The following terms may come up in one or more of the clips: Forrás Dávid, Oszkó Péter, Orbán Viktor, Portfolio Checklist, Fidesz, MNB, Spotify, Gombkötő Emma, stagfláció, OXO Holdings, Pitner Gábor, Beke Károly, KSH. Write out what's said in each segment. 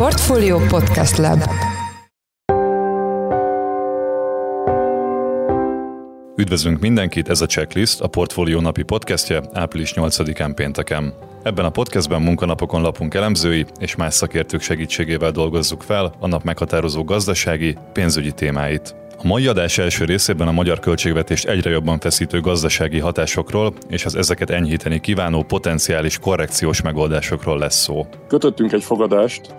Portfolio Podcast Lab. Üdvözlünk mindenkit, ez a Checklist, a Portfolio napi podcastje április 8-án pénteken. Ebben a podcastben munkanapokon lapunk elemzői és más szakértők segítségével dolgozzuk fel a nap meghatározó gazdasági, pénzügyi témáit. A mai adás első részében a magyar költségvetést egyre jobban feszítő gazdasági hatásokról és az ezeket enyhíteni kívánó potenciális korrekciós megoldásokról lesz szó. Kötöttünk egy fogadást,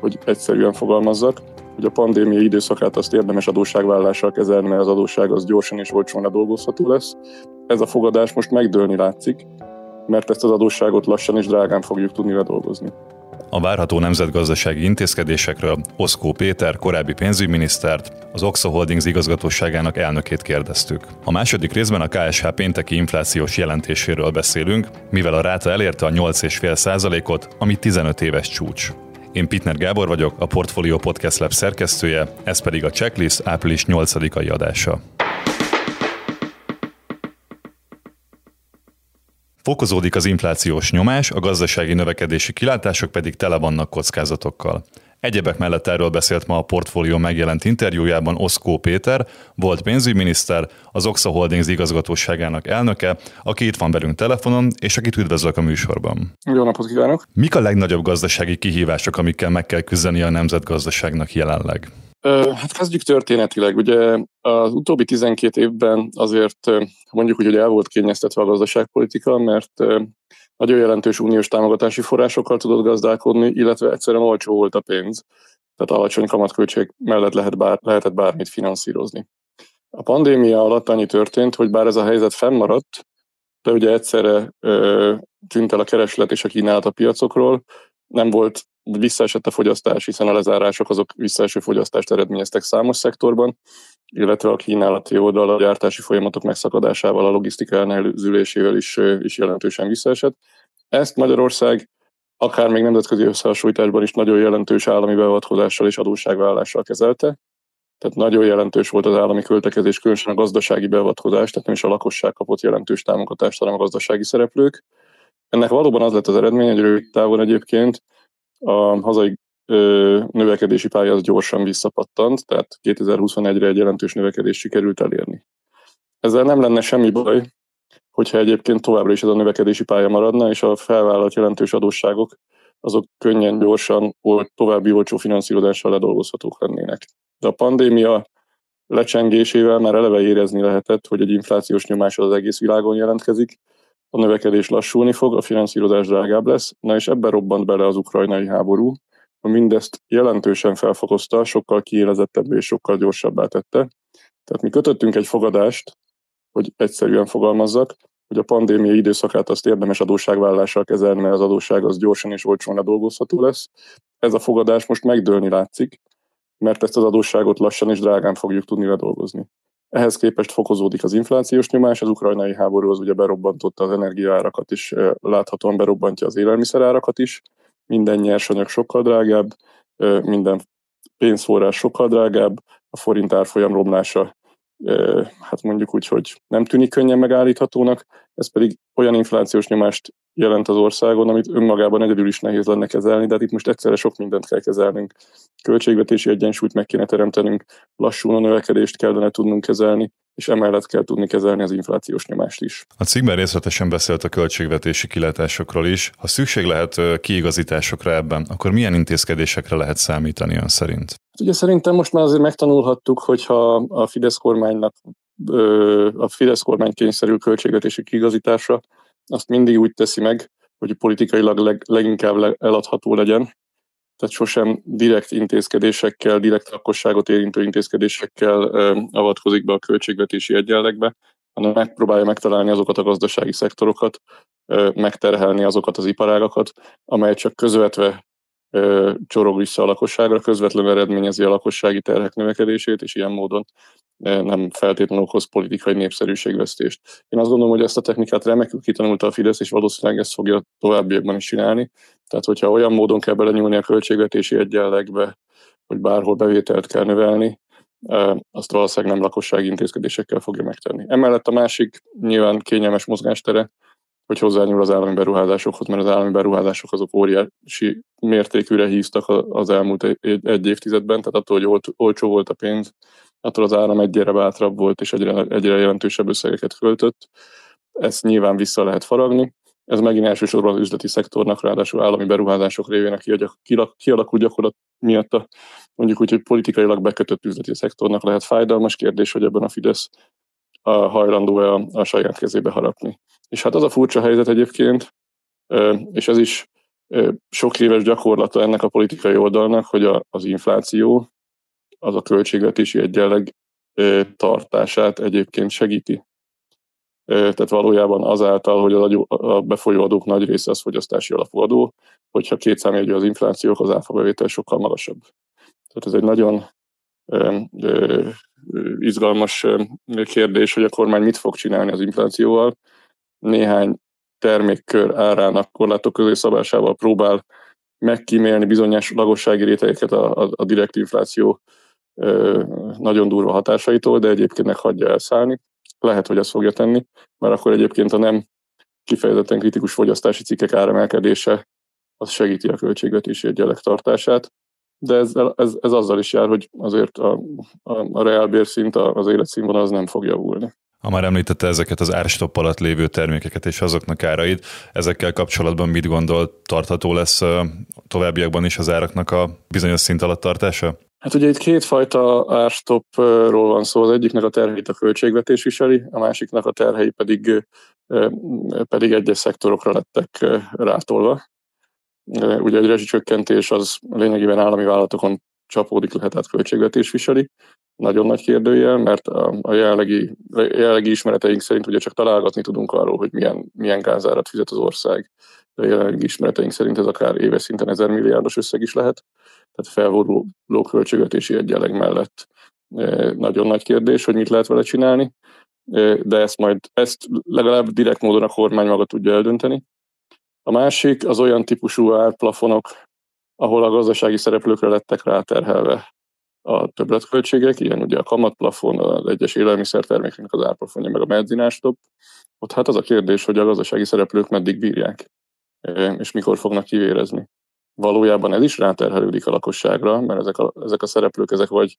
hogy egyszerűen fogalmazzak, hogy a pandémia időszakát azt érdemes adósságvállással kezelni, mert az adósság az gyorsan és olcsón ledolgozható lesz. Ez a fogadás most megdőlni látszik, mert ezt az adósságot lassan és drágán fogjuk tudni ledolgozni. A várható nemzetgazdasági intézkedésekről Oszkó Péter, korábbi pénzügyminisztert, az OXO Holdings igazgatóságának elnökét kérdeztük. A második részben a KSH pénteki inflációs jelentéséről beszélünk, mivel a ráta elérte a 8,5%-ot, ami 15 éves csúcs. Én Pitner Gábor vagyok, a Portfolio Podcast Lab szerkesztője, ez pedig a Checklist április 8-ai adása. Fokozódik az inflációs nyomás, a gazdasági növekedési kilátások pedig tele vannak kockázatokkal. Egyebek mellett erről beszélt ma a Portfolio megjelent interjújában Oszkó Péter, volt pénzügyminiszter, az OXO Holdings igazgatóságának elnöke, aki itt van velünk telefonon, és akit üdvözlök a műsorban. Jó napot kívánok! Mik a legnagyobb gazdasági kihívások, amikkel meg kell küzdeni a nemzetgazdaságnak jelenleg? Hát kezdjük történetileg. Ugye az utóbbi 12 évben azért mondjuk, hogy el volt kényeztetve a gazdaságpolitika, mert nagyon jelentős uniós támogatási forrásokkal tudott gazdálkodni, illetve egyszerűen olcsó volt a pénz, tehát alacsony kamatköltség mellett lehetett bármit finanszírozni. A pandémia alatt annyi történt, hogy bár ez a helyzet fennmaradt, de ugye egyszerre tűnt el a kereslet és a kínálat a piacokról, nem volt, visszaesett a fogyasztás, hiszen a lezárások azok visszaeső fogyasztást eredményeztek számos szektorban, illetve a kínálati oldal a gyártási folyamatok megszakadásával, a logisztika elnehezülésével is jelentősen visszaesett. Ezt Magyarország akár még nemzetközi összehasonlításban is nagyon jelentős állami beavatkozással és adósságvállással kezelte. Tehát nagyon jelentős volt az állami költekezés, különösen a gazdasági beavatkozás, tehát nem is a lakosság kapott jelentős támogatást, hanem a gazdasági szereplők. Ennek valóban az lett az eredmény, hogy rövid távon egyébként a hazai növekedési pálya az gyorsan visszapattant, tehát 2021-re egy jelentős növekedést sikerült elérni. Ezzel nem lenne semmi baj, hogyha egyébként továbbra is ez a növekedési pálya maradna, és a felvállalt jelentős adósságok azok könnyen, gyorsan, további olcsó finanszírozással ledolgozhatók lennének. De a pandémia lecsengésével már eleve érezni lehetett, hogy egy inflációs nyomás az egész világon jelentkezik, a növekedés lassulni fog, a finanszírozás drágább lesz, na és ebben robbant bele az ukrajnai háború, ami mindezt jelentősen felfokozta, sokkal kiélezettebbé és sokkal gyorsabbá tette. Tehát mi kötöttünk egy fogadást, hogy egyszerűen fogalmazzak, hogy a pandémia időszakát azt érdemes adósságvállással kezelni, mert az adósság az gyorsan és olcsón ledolgozható lesz. Ez a fogadás most megdőlni látszik, mert ezt az adósságot lassan és drágán fogjuk tudni ledolgozni. Ehhez képest fokozódik az inflációs nyomás, az ukrajnai háború az ugye berobbantotta az energiaárakat is, láthatóan berobbantja az élelmiszerárakat is, minden nyersanyag sokkal drágább, minden pénzforrás sokkal drágább, a forint árfolyam romlása, hát mondjuk úgy, hogy nem tűnik könnyen megállíthatónak, ez pedig olyan inflációs nyomást jelent az országon, amit önmagában egyedül is nehéz lenne kezelni, de hát itt most egyszerre sok mindent kell kezelnünk. Költségvetési egyensúlyt meg kéne teremtenünk, lassul a növekedést kellene tudnunk kezelni, és emellett kell tudni kezelni az inflációs nyomást is. A cikkben részletesen beszélt a költségvetési kilátásokról is. Ha szükség lehet kiigazításokra ebben, akkor milyen intézkedésekre lehet számítani ön szerint? Ugye szerintem most már azért megtanulhattuk, hogyha a Fidesz kormány kényszerül költségvetési kiigazításra, azt mindig úgy teszi meg, hogy politikailag leginkább eladható legyen, tehát sosem direkt intézkedésekkel, direkt lakosságot érintő intézkedésekkel avatkozik be a költségvetési egyenlegbe, hanem megpróbálja megtalálni azokat a gazdasági szektorokat, megterhelni azokat az iparágakat, amely csak közvetve csorog vissza a lakosságra, közvetlenül eredményezi a lakossági terhek növekedését, és ilyen módon nem feltétlenül okoz politikai népszerűségvesztést. Én azt gondolom, hogy ezt a technikát remekül kitanulta a Fidesz, és valószínűleg ezt fogja továbbiakban is csinálni. Tehát, hogyha olyan módon kell belenyúlni a költségvetési egyenlegbe, hogy bárhol bevételt kell növelni, azt valószínűleg nem lakossági intézkedésekkel fogja megtenni. Emellett a másik nyilván kényelmes mozgástere hogy hozzányúl az állami beruházásokhoz, mert az állami beruházások azok óriási mértékűre híztak az elmúlt egy évtizedben, tehát attól, hogy olcsó volt a pénz, attól az állam egyre bátrabb volt, és egyre jelentősebb összegeket költött. Ezt nyilván vissza lehet faragni. Ez megint elsősorban az üzleti szektornak, ráadásul állami beruházások révén a kialakult gyakorlat miatt a, mondjuk úgy, hogy politikailag bekötött üzleti szektornak lehet fájdalmas kérdés, hogy ebben a Fidesz hajlandó-e a saját kezébe harapni. És hát az a furcsa helyzet egyébként, és ez is sok éves gyakorlata ennek a politikai oldalnak, hogy az infláció az a költségvetési egyenleg tartását egyébként segíti. Tehát valójában azáltal, hogy a befolyó adók nagy része az fogyasztási alapú adó, hogyha kétszámjegyű az infláció, az áfabevétel sokkal magasabb. Tehát ez egy nagyon izgalmas kérdés, hogy a kormány mit fog csinálni az inflációval. Néhány termékkör árának korlátok közé szabásával próbál megkímélni bizonyos lagossági rétegeket a direkt infláció nagyon durva hatásaitól, de egyébként meg hagyja elszállni. Lehet, hogy ezt fogja tenni, mert akkor egyébként a nem kifejezetten kritikus fogyasztási cikkek áremelkedése az segíti a költségvetési egyenleg tartását, de ez azzal is jár, hogy azért a reálbérszint, az életszínvonal az nem fog javulni. Ha már említette ezeket az árstopp alatt lévő termékeket és azoknak árait, ezekkel kapcsolatban mit gondol, tartható lesz továbbiakban is az áraknak a bizonyos szint alatt tartása? Hát ugye itt kétfajta árstoppról van szó, az egyiknek a terheit a költségvetés viseli, a másiknak a terhei pedig egyes szektorokra lettek rátolva. Ugye egy rezsicsökkentés az lényegében állami vállalatokon csapódik le, tehát költségvetés viseli. Nagyon nagy kérdőjel, mert a jelenlegi ismereteink szerint ugye csak találgatni tudunk arról, hogy milyen gázárat fizet az ország. De a jelenlegi ismereteink szerint ez akár éves szinten 1000 milliárdos összeg is lehet. Tehát felvonuló költségvetési egyenleg mellett nagyon nagy kérdés, hogy mit lehet vele csinálni, de ezt legalább direkt módon a kormány maga tudja eldönteni. A másik az olyan típusú árplafonok, ahol a gazdasági szereplőkre lettek ráterhelve a többletköltségek, ilyen ugye a kamatplafon, az egyes élelmiszertermékeknek az árplafonja, meg a benzinástop. Ott hát az a kérdés, hogy a gazdasági szereplők meddig bírják, és mikor fognak kivérezni. Valójában ez is ráterhelődik a lakosságra, mert ezek a szereplők, vagy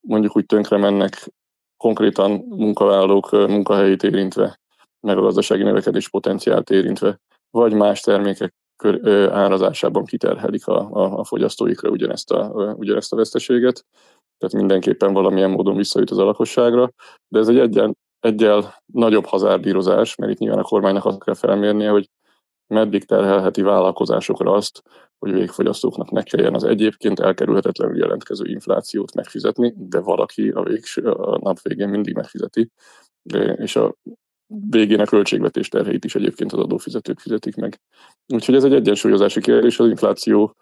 mondjuk úgy tönkre mennek, konkrétan munkavállalók munkahelyét érintve, meg a gazdasági növekedés potenciált érintve, vagy más termékek árazásában kiterhelik a fogyasztóikra ugyanezt a veszteséget. Tehát mindenképpen valamilyen módon visszajut az a lakosságra, de ez egy egyel nagyobb hazárdírozás, mert itt nyilván a kormánynak azt kell felmérnie, hogy meddig terhelheti vállalkozásokra azt, hogy végfogyasztóknak ne kelljen az egyébként elkerülhetetlenül jelentkező inflációt megfizetni, de valaki a nap végén mindig megfizeti, és a végén a költségvetés terheit is egyébként az adófizetők fizetik meg. Úgyhogy ez egy egyensúlyozási kérdés, az infláció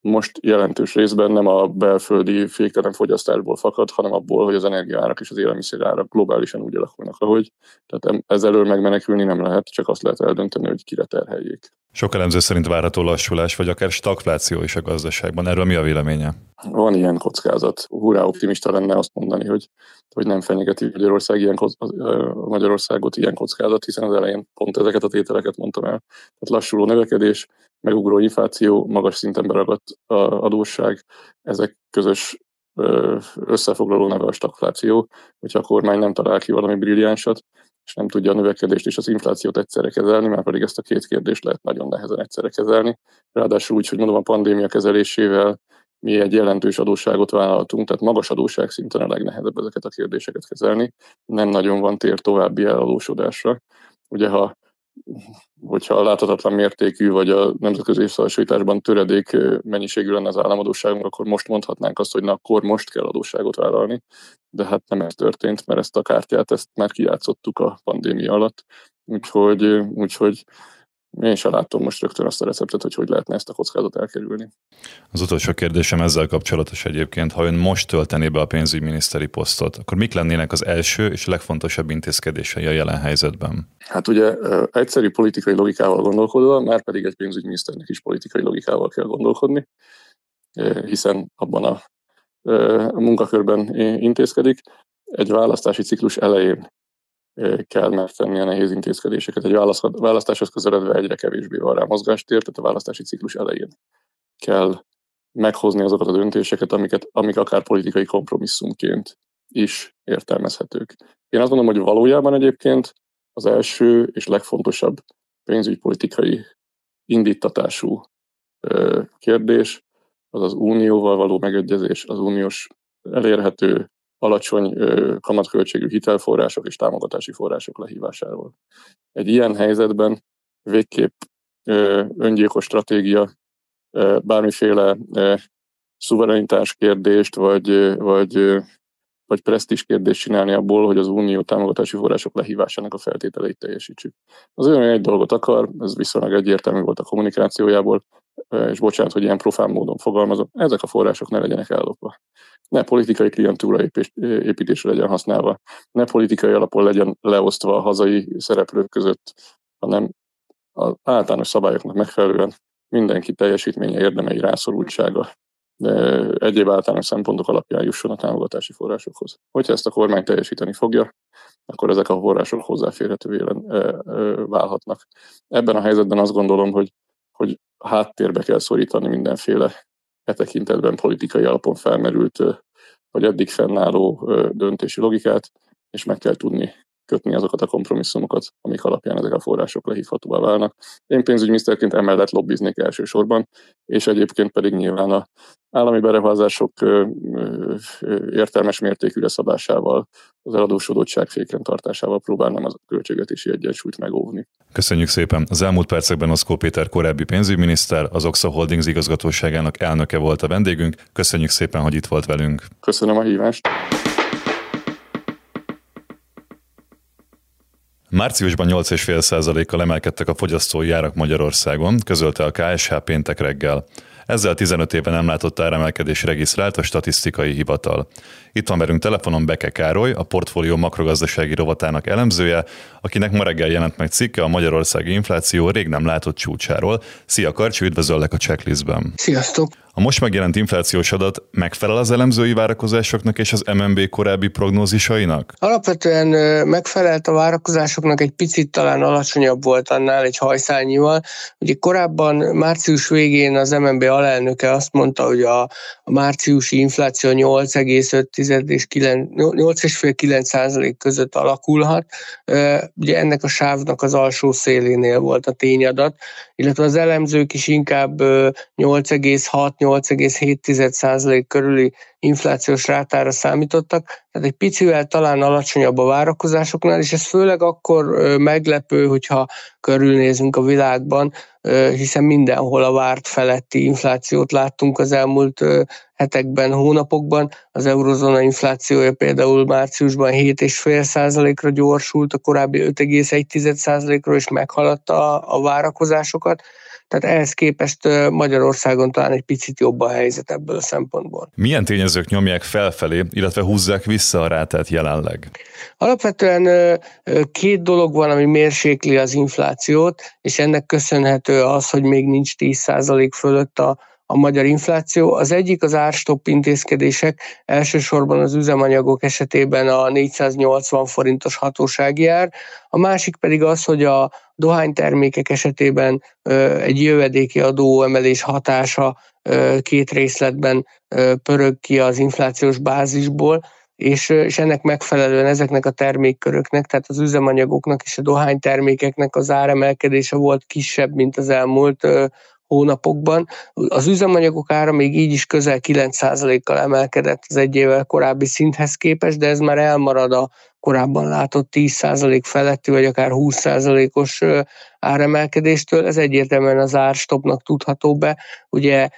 most jelentős részben nem a belföldi féktelen fogyasztásból fakad, hanem abból, hogy az energiaárak és az élelmiszerárak globálisan úgy alakulnak, ahogy. Tehát ezelől megmenekülni nem lehet, csak azt lehet eldönteni, hogy kire terheljék. Sok elemző szerint várható lassulás, vagy akár stagfláció is a gazdaságban. Erről mi a véleménye? Van ilyen kockázat. Hurrá optimista lenne azt mondani, hogy nem fenyegeti Magyarországot ilyen kockázat, hiszen az elején pont ezeket a tételeket mondtam el. Tehát lassuló növekedés, megugró infláció, magas szinten beragadt adósság, ezek közös összefoglaló neve a stagfláció, hogyha a kormány nem talál ki valami brilliánsat, és nem tudja a növekedést és az inflációt egyszerre kezelni, már pedig ezt a két kérdést lehet nagyon nehezen egyszerre kezelni. Ráadásul úgy, hogy mondom, a pandémia kezelésével mi egy jelentős adósságot vállaltunk, tehát magas adósság szinten a legnehezebb ezeket a kérdéseket kezelni. Nem nagyon van tér további eladósodásra. Ugye, hogyha a láthatatlan mértékű, vagy a nemzetközi összehasonlításban töredék mennyiségű lenne az államadósságunk, akkor most mondhatnánk azt, hogy na, akkor most kell adósságot vállalni, de hát nem ez történt, mert ezt a kártyát már kijátszottuk a pandémia alatt, úgyhogy én sem látom most rögtön azt a receptet, hogy lehetne ezt a kockázatot elkerülni. Az utolsó kérdésem ezzel kapcsolatos egyébként, ha ön most töltené be a pénzügyminiszteri posztot, akkor mik lennének az első és legfontosabb intézkedései a jelen helyzetben? Hát ugye egyszerű politikai logikával gondolkodva, már pedig egy pénzügyminiszternek is politikai logikával kell gondolkodni, hiszen abban a munkakörben intézkedik. Egy választási ciklus elején kell megtenni a nehéz intézkedéseket. Egy választáshoz közeledve egyre kevésbé van rá mozgástér, tehát a választási ciklus elején kell meghozni azokat a döntéseket, amik akár politikai kompromisszumként is értelmezhetők. Én azt gondolom, hogy valójában egyébként az első és legfontosabb pénzügypolitikai indítatású kérdés az az unióval való megegyezés, az uniós elérhető alacsony kamatköltségű hitelforrások és támogatási források lehívásáról. Egy ilyen helyzetben végképp öngyilkos stratégia, bármiféle szuverenitás kérdést, vagy presztízs kérdést csinálni abból, hogy az unió támogatási források lehívásának a feltételeit teljesítsük. Az olyan egy dolgot akar, ez viszonylag egyértelmű volt a kommunikációjából, és bocsánat, hogy ilyen profán módon fogalmazom, ezek a források ne legyenek ellopva. Ne politikai klientúra építésre legyen használva, ne politikai alapon legyen leosztva a hazai szereplők között, hanem az általános szabályoknak megfelelően mindenki teljesítménye, érdemei, rászorultsága, egyéb általános szempontok alapján jusson a támogatási forrásokhoz. Hogyha ezt a kormány teljesíteni fogja, akkor ezek a források hozzáférhetővé válhatnak. Ebben a helyzetben azt gondolom, hogy háttérbe kell szorítani mindenféle e tekintetben politikai alapon felmerült, vagy eddig fennálló döntési logikát, és meg kell tudni kötni azokat a kompromisszumokat, amik alapján ezek a források lehívhatóvá válnak. Én pénzügyminiszterként emellett lobbiznék elsősorban, és egyébként pedig nyilván az állami beruházások értelmes mértékűre szabásával, az eladósodottság féken tartásával próbálnám a költségvetési egyensúlyt megóvni. Köszönjük szépen! Az elmúlt percekben Oszkó Péter korábbi pénzügyminiszter, az OXO Holdings igazgatóságának elnöke volt a vendégünk. Köszönjük szépen, hogy itt volt velünk. Köszönöm a hívást! Márciusban 8,5%-kal emelkedtek a fogyasztói árak Magyarországon, közölte a KSH péntek reggel. Ezzel 15 éve nem látott áremelkedés regisztrált a statisztikai hivatal. Itt van velünk telefonon Beke Károly, a Portfolio makrogazdasági rovatának elemzője, akinek ma reggel jelent meg cikke a magyarországi infláció rég nem látott csúcsáról. Szia Karcsi, üdvözöllek a checklistben. Sziasztok! A most megjelent inflációs adat megfelel az elemzői várakozásoknak és az MNB korábbi prognózisainak? Alapvetően megfelelt a várakozásoknak, egy picit talán alacsonyabb volt annál, egy hajszányival. Ugye korábban március végén az MNB alelnöke azt mondta, hogy a márciusi infláció 8,5 és 8,5-9% között alakulhat. Ugye ennek a sávnak az alsó szélénél volt a tényadat, illetve az elemzők is inkább 8,6-8,7% körüli inflációs rátára számítottak, tehát egy picivel talán alacsonyabb a várakozásoknál, és ez főleg akkor meglepő, hogyha körülnézünk a világban, hiszen mindenhol a várt feletti inflációt láttunk az elmúlt hetekben, hónapokban. Az eurozóna inflációja például márciusban 7,5%-ra gyorsult, a korábbi 5,1%-ra is meghaladta a várakozásokat. Tehát ehhez képest Magyarországon talán egy picit jobb a helyzet ebből a szempontból. Milyen tényezők nyomják felfelé, illetve húzzák vissza a rátát jelenleg? Alapvetően két dolog van, ami mérsékli az inflációt, és ennek köszönhető az, hogy még nincs 10% fölött a magyar infláció. Az egyik az árstopp intézkedések, elsősorban az üzemanyagok esetében a 480 forintos hatósági ár, a másik pedig az, hogy a dohánytermékek esetében egy jövedéki adóemelés hatása két részletben pörög ki az inflációs bázisból, és ennek megfelelően ezeknek a termékköröknek, tehát az üzemanyagoknak és a dohánytermékeknek az áremelkedése volt kisebb, mint az elmúlt hónapokban. Az üzemanyagok ára még így is közel 9%-kal emelkedett az egy évvel korábbi szinthez képest, de ez már elmarad a korábban látott 10% feletti, vagy akár 20%-os áremelkedéstől. Ez egyértelműen az árstoppnak tudható be. Ugye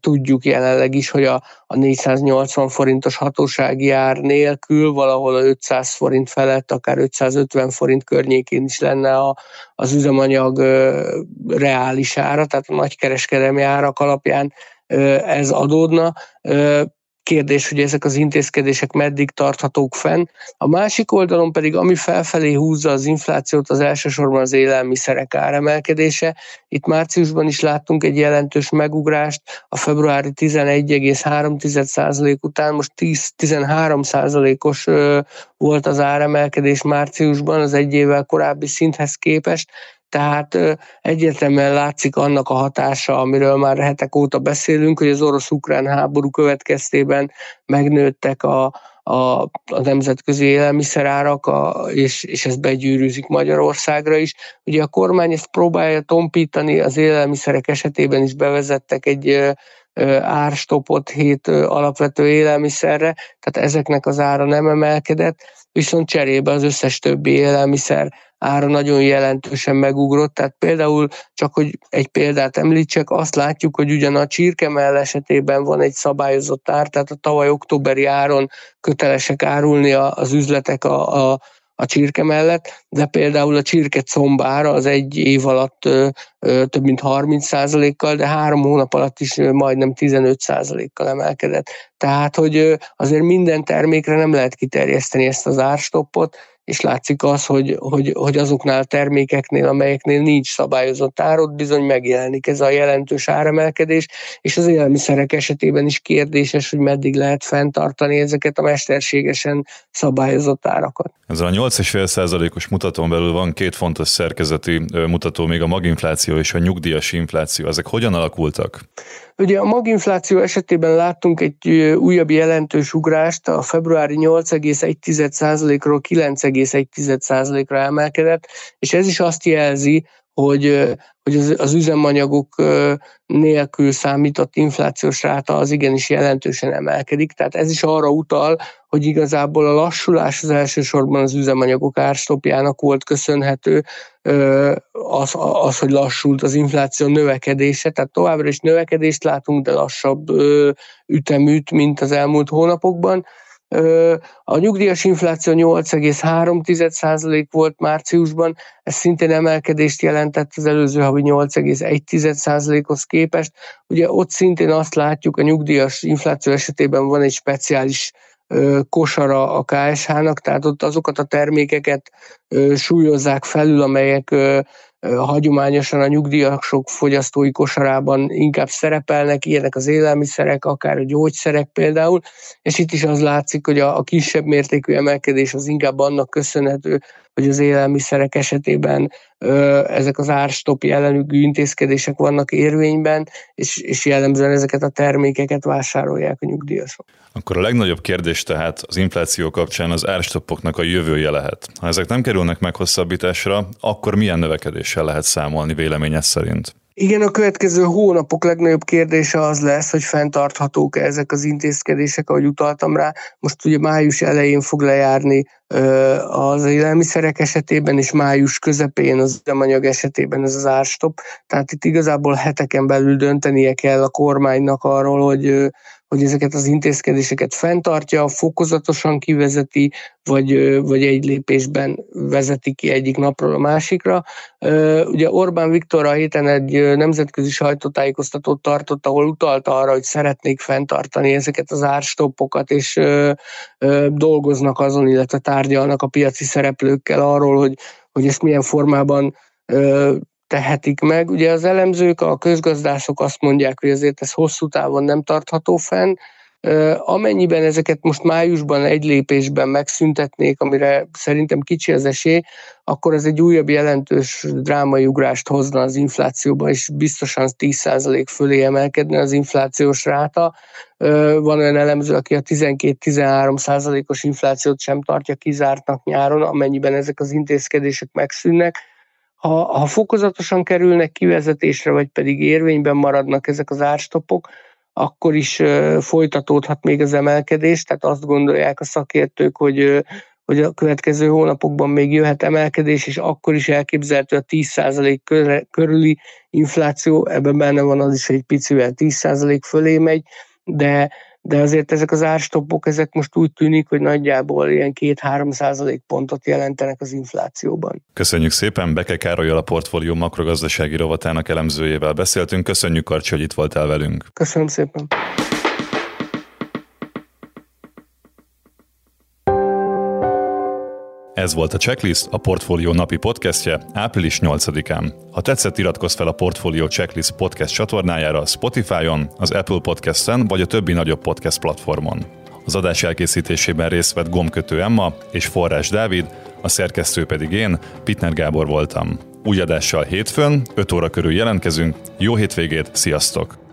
tudjuk jelenleg is, hogy a 480 forintos hatósági ár nélkül valahol a 500 forint felett, akár 550 forint környékén is lenne az üzemanyag reális ára, tehát a nagykereskedelmi árak alapján ez adódna. kérdés, hogy ezek az intézkedések meddig tarthatók fenn. A másik oldalon pedig, ami felfelé húzza az inflációt, az elsősorban az élelmiszerek áremelkedése. Itt márciusban is láttunk egy jelentős megugrást, a februári 11,3% után most 10-13%-os volt az áremelkedés márciusban az egy évvel korábbi szinthez képest. Tehát egyértelműen látszik annak a hatása, amiről már hetek óta beszélünk, hogy az orosz-ukrán háború következtében megnőttek a nemzetközi élelmiszerárak, és ez begyűrűzik Magyarországra is. Ugye a kormány ezt próbálja tompítani, az élelmiszerek esetében is bevezettek egy árstopot 7 alapvető élelmiszerre, tehát ezeknek az ára nem emelkedett, viszont cserébe az összes többi élelmiszer ára nagyon jelentősen megugrott, tehát például, csak hogy egy példát említsek, azt látjuk, hogy ugyan a csirkemell esetében van egy szabályozott ár, tehát a tavaly októberi áron kötelesek árulni az üzletek a csirke mellett, de például a csirke combára az egy év alatt több mint 30%-kal, de 3 hónap alatt is majdnem 15%-kal emelkedett. Tehát, hogy azért minden termékre nem lehet kiterjeszteni ezt az árstoppot, és látszik az, hogy azoknál a termékeknél, amelyeknél nincs szabályozott árod, bizony megjelenik ez a jelentős áremelkedés, és az élelmiszerek esetében is kérdéses, hogy meddig lehet fenntartani ezeket a mesterségesen szabályozott árakat. Ezzel a 8,5%-os mutatón belül van két fontos szerkezeti mutató, még a maginfláció és a nyugdíjas infláció. Ezek hogyan alakultak? Ugye a maginfláció esetében láttunk egy újabb jelentős ugrást, a februári 8,1%-ról 9,1%-ra emelkedett, és ez is azt jelzi, hogy az üzemanyagok nélkül számított inflációs ráta az igenis jelentősen emelkedik. Tehát ez is arra utal, hogy igazából a lassulás az elsősorban az üzemanyagok árstopjának volt köszönhető, az, hogy lassult az infláció növekedése. Tehát továbbra is növekedést látunk, de lassabb üteműt, mint az elmúlt hónapokban. A nyugdíjas infláció 8,3% volt márciusban, ez szintén emelkedést jelentett az előző havi 8,1%-hoz képest. Ugye ott szintén azt látjuk, a nyugdíjas infláció esetében van egy speciális kosara a KSH-nak, tehát ott azokat a termékeket súlyozzák felül, amelyek hagyományosan a nyugdíjasok fogyasztói kosarában inkább szerepelnek, ilyenek az élelmiszerek, akár a gyógyszerek például, és itt is az látszik, hogy a kisebb mértékű emelkedés az inkább annak köszönhető, hogy az élelmiszerek esetében ezek az árstop jellegű intézkedések vannak érvényben, és jellemzően ezeket a termékeket vásárolják a nyugdíjasok. Akkor a legnagyobb kérdés tehát az infláció kapcsán az árstopoknak a jövője lehet. Ha ezek nem kerülnek meghosszabbításra, akkor milyen növekedéssel lehet számolni véleményes szerint? Igen, a következő hónapok legnagyobb kérdése az lesz, hogy fenntarthatók-e ezek az intézkedések, ahogy utaltam rá. Most ugye május elején fog lejárni az élelmiszerek esetében, és május közepén az üzemanyag esetében ez az árstop. Tehát itt igazából heteken belül döntenie kell a kormánynak arról, hogy ezeket az intézkedéseket fenntartja, fokozatosan kivezeti, vagy egy lépésben vezeti ki egyik napról a másikra. Ugye Orbán Viktor a héten egy nemzetközi sajtótájékoztatót tartott, ahol utalta arra, hogy szeretnék fenntartani ezeket az árstoppokat, és dolgoznak azon, illetve tárgyalnak a piaci szereplőkkel arról, hogy ezt milyen formában tehetik meg. Ugye az elemzők, a közgazdászok azt mondják, hogy azért ez hosszú távon nem tartható fenn. Amennyiben ezeket most májusban egy lépésben megszüntetnék, amire szerintem kicsi az esély, akkor ez egy újabb jelentős drámai ugrást hozna az inflációba, és biztosan 10% fölé emelkedne az inflációs ráta. Van olyan elemző, aki a 12-13%-os inflációt sem tartja kizártnak nyáron, amennyiben ezek az intézkedések megszűnnek. Ha fokozatosan kerülnek kivezetésre, vagy pedig érvényben maradnak ezek az árstopok, akkor is folytatódhat még az emelkedés, tehát azt gondolják a szakértők, hogy a következő hónapokban még jöhet emelkedés, és akkor is elképzelhető a 10% körüli infláció, ebben benne van az is, hogy egy picivel 10% fölé megy, de azért ezek az árstopok, ezek most úgy tűnik, hogy nagyjából ilyen 2-3% pontot jelentenek az inflációban. Köszönjük szépen, Beke Károly a Portfolio makrogazdasági rovatának elemzőjével beszéltünk. Köszönjük, Karcsi, hogy itt voltál velünk. Köszönöm szépen. Ez volt a Checklist, a Portfolio napi podcastje április 8-án. Ha tetszett, iratkozz fel a Portfolio Checklist podcast csatornájára Spotify-on, az Apple Podcast-en vagy a többi nagyobb podcast platformon. Az adás elkészítésében részt vett Gombkötő Emma és Forrás Dávid, a szerkesztő pedig én, Pitner Gábor voltam. Új adással hétfőn, 5 óra körül jelentkezünk. Jó hétvégét, sziasztok!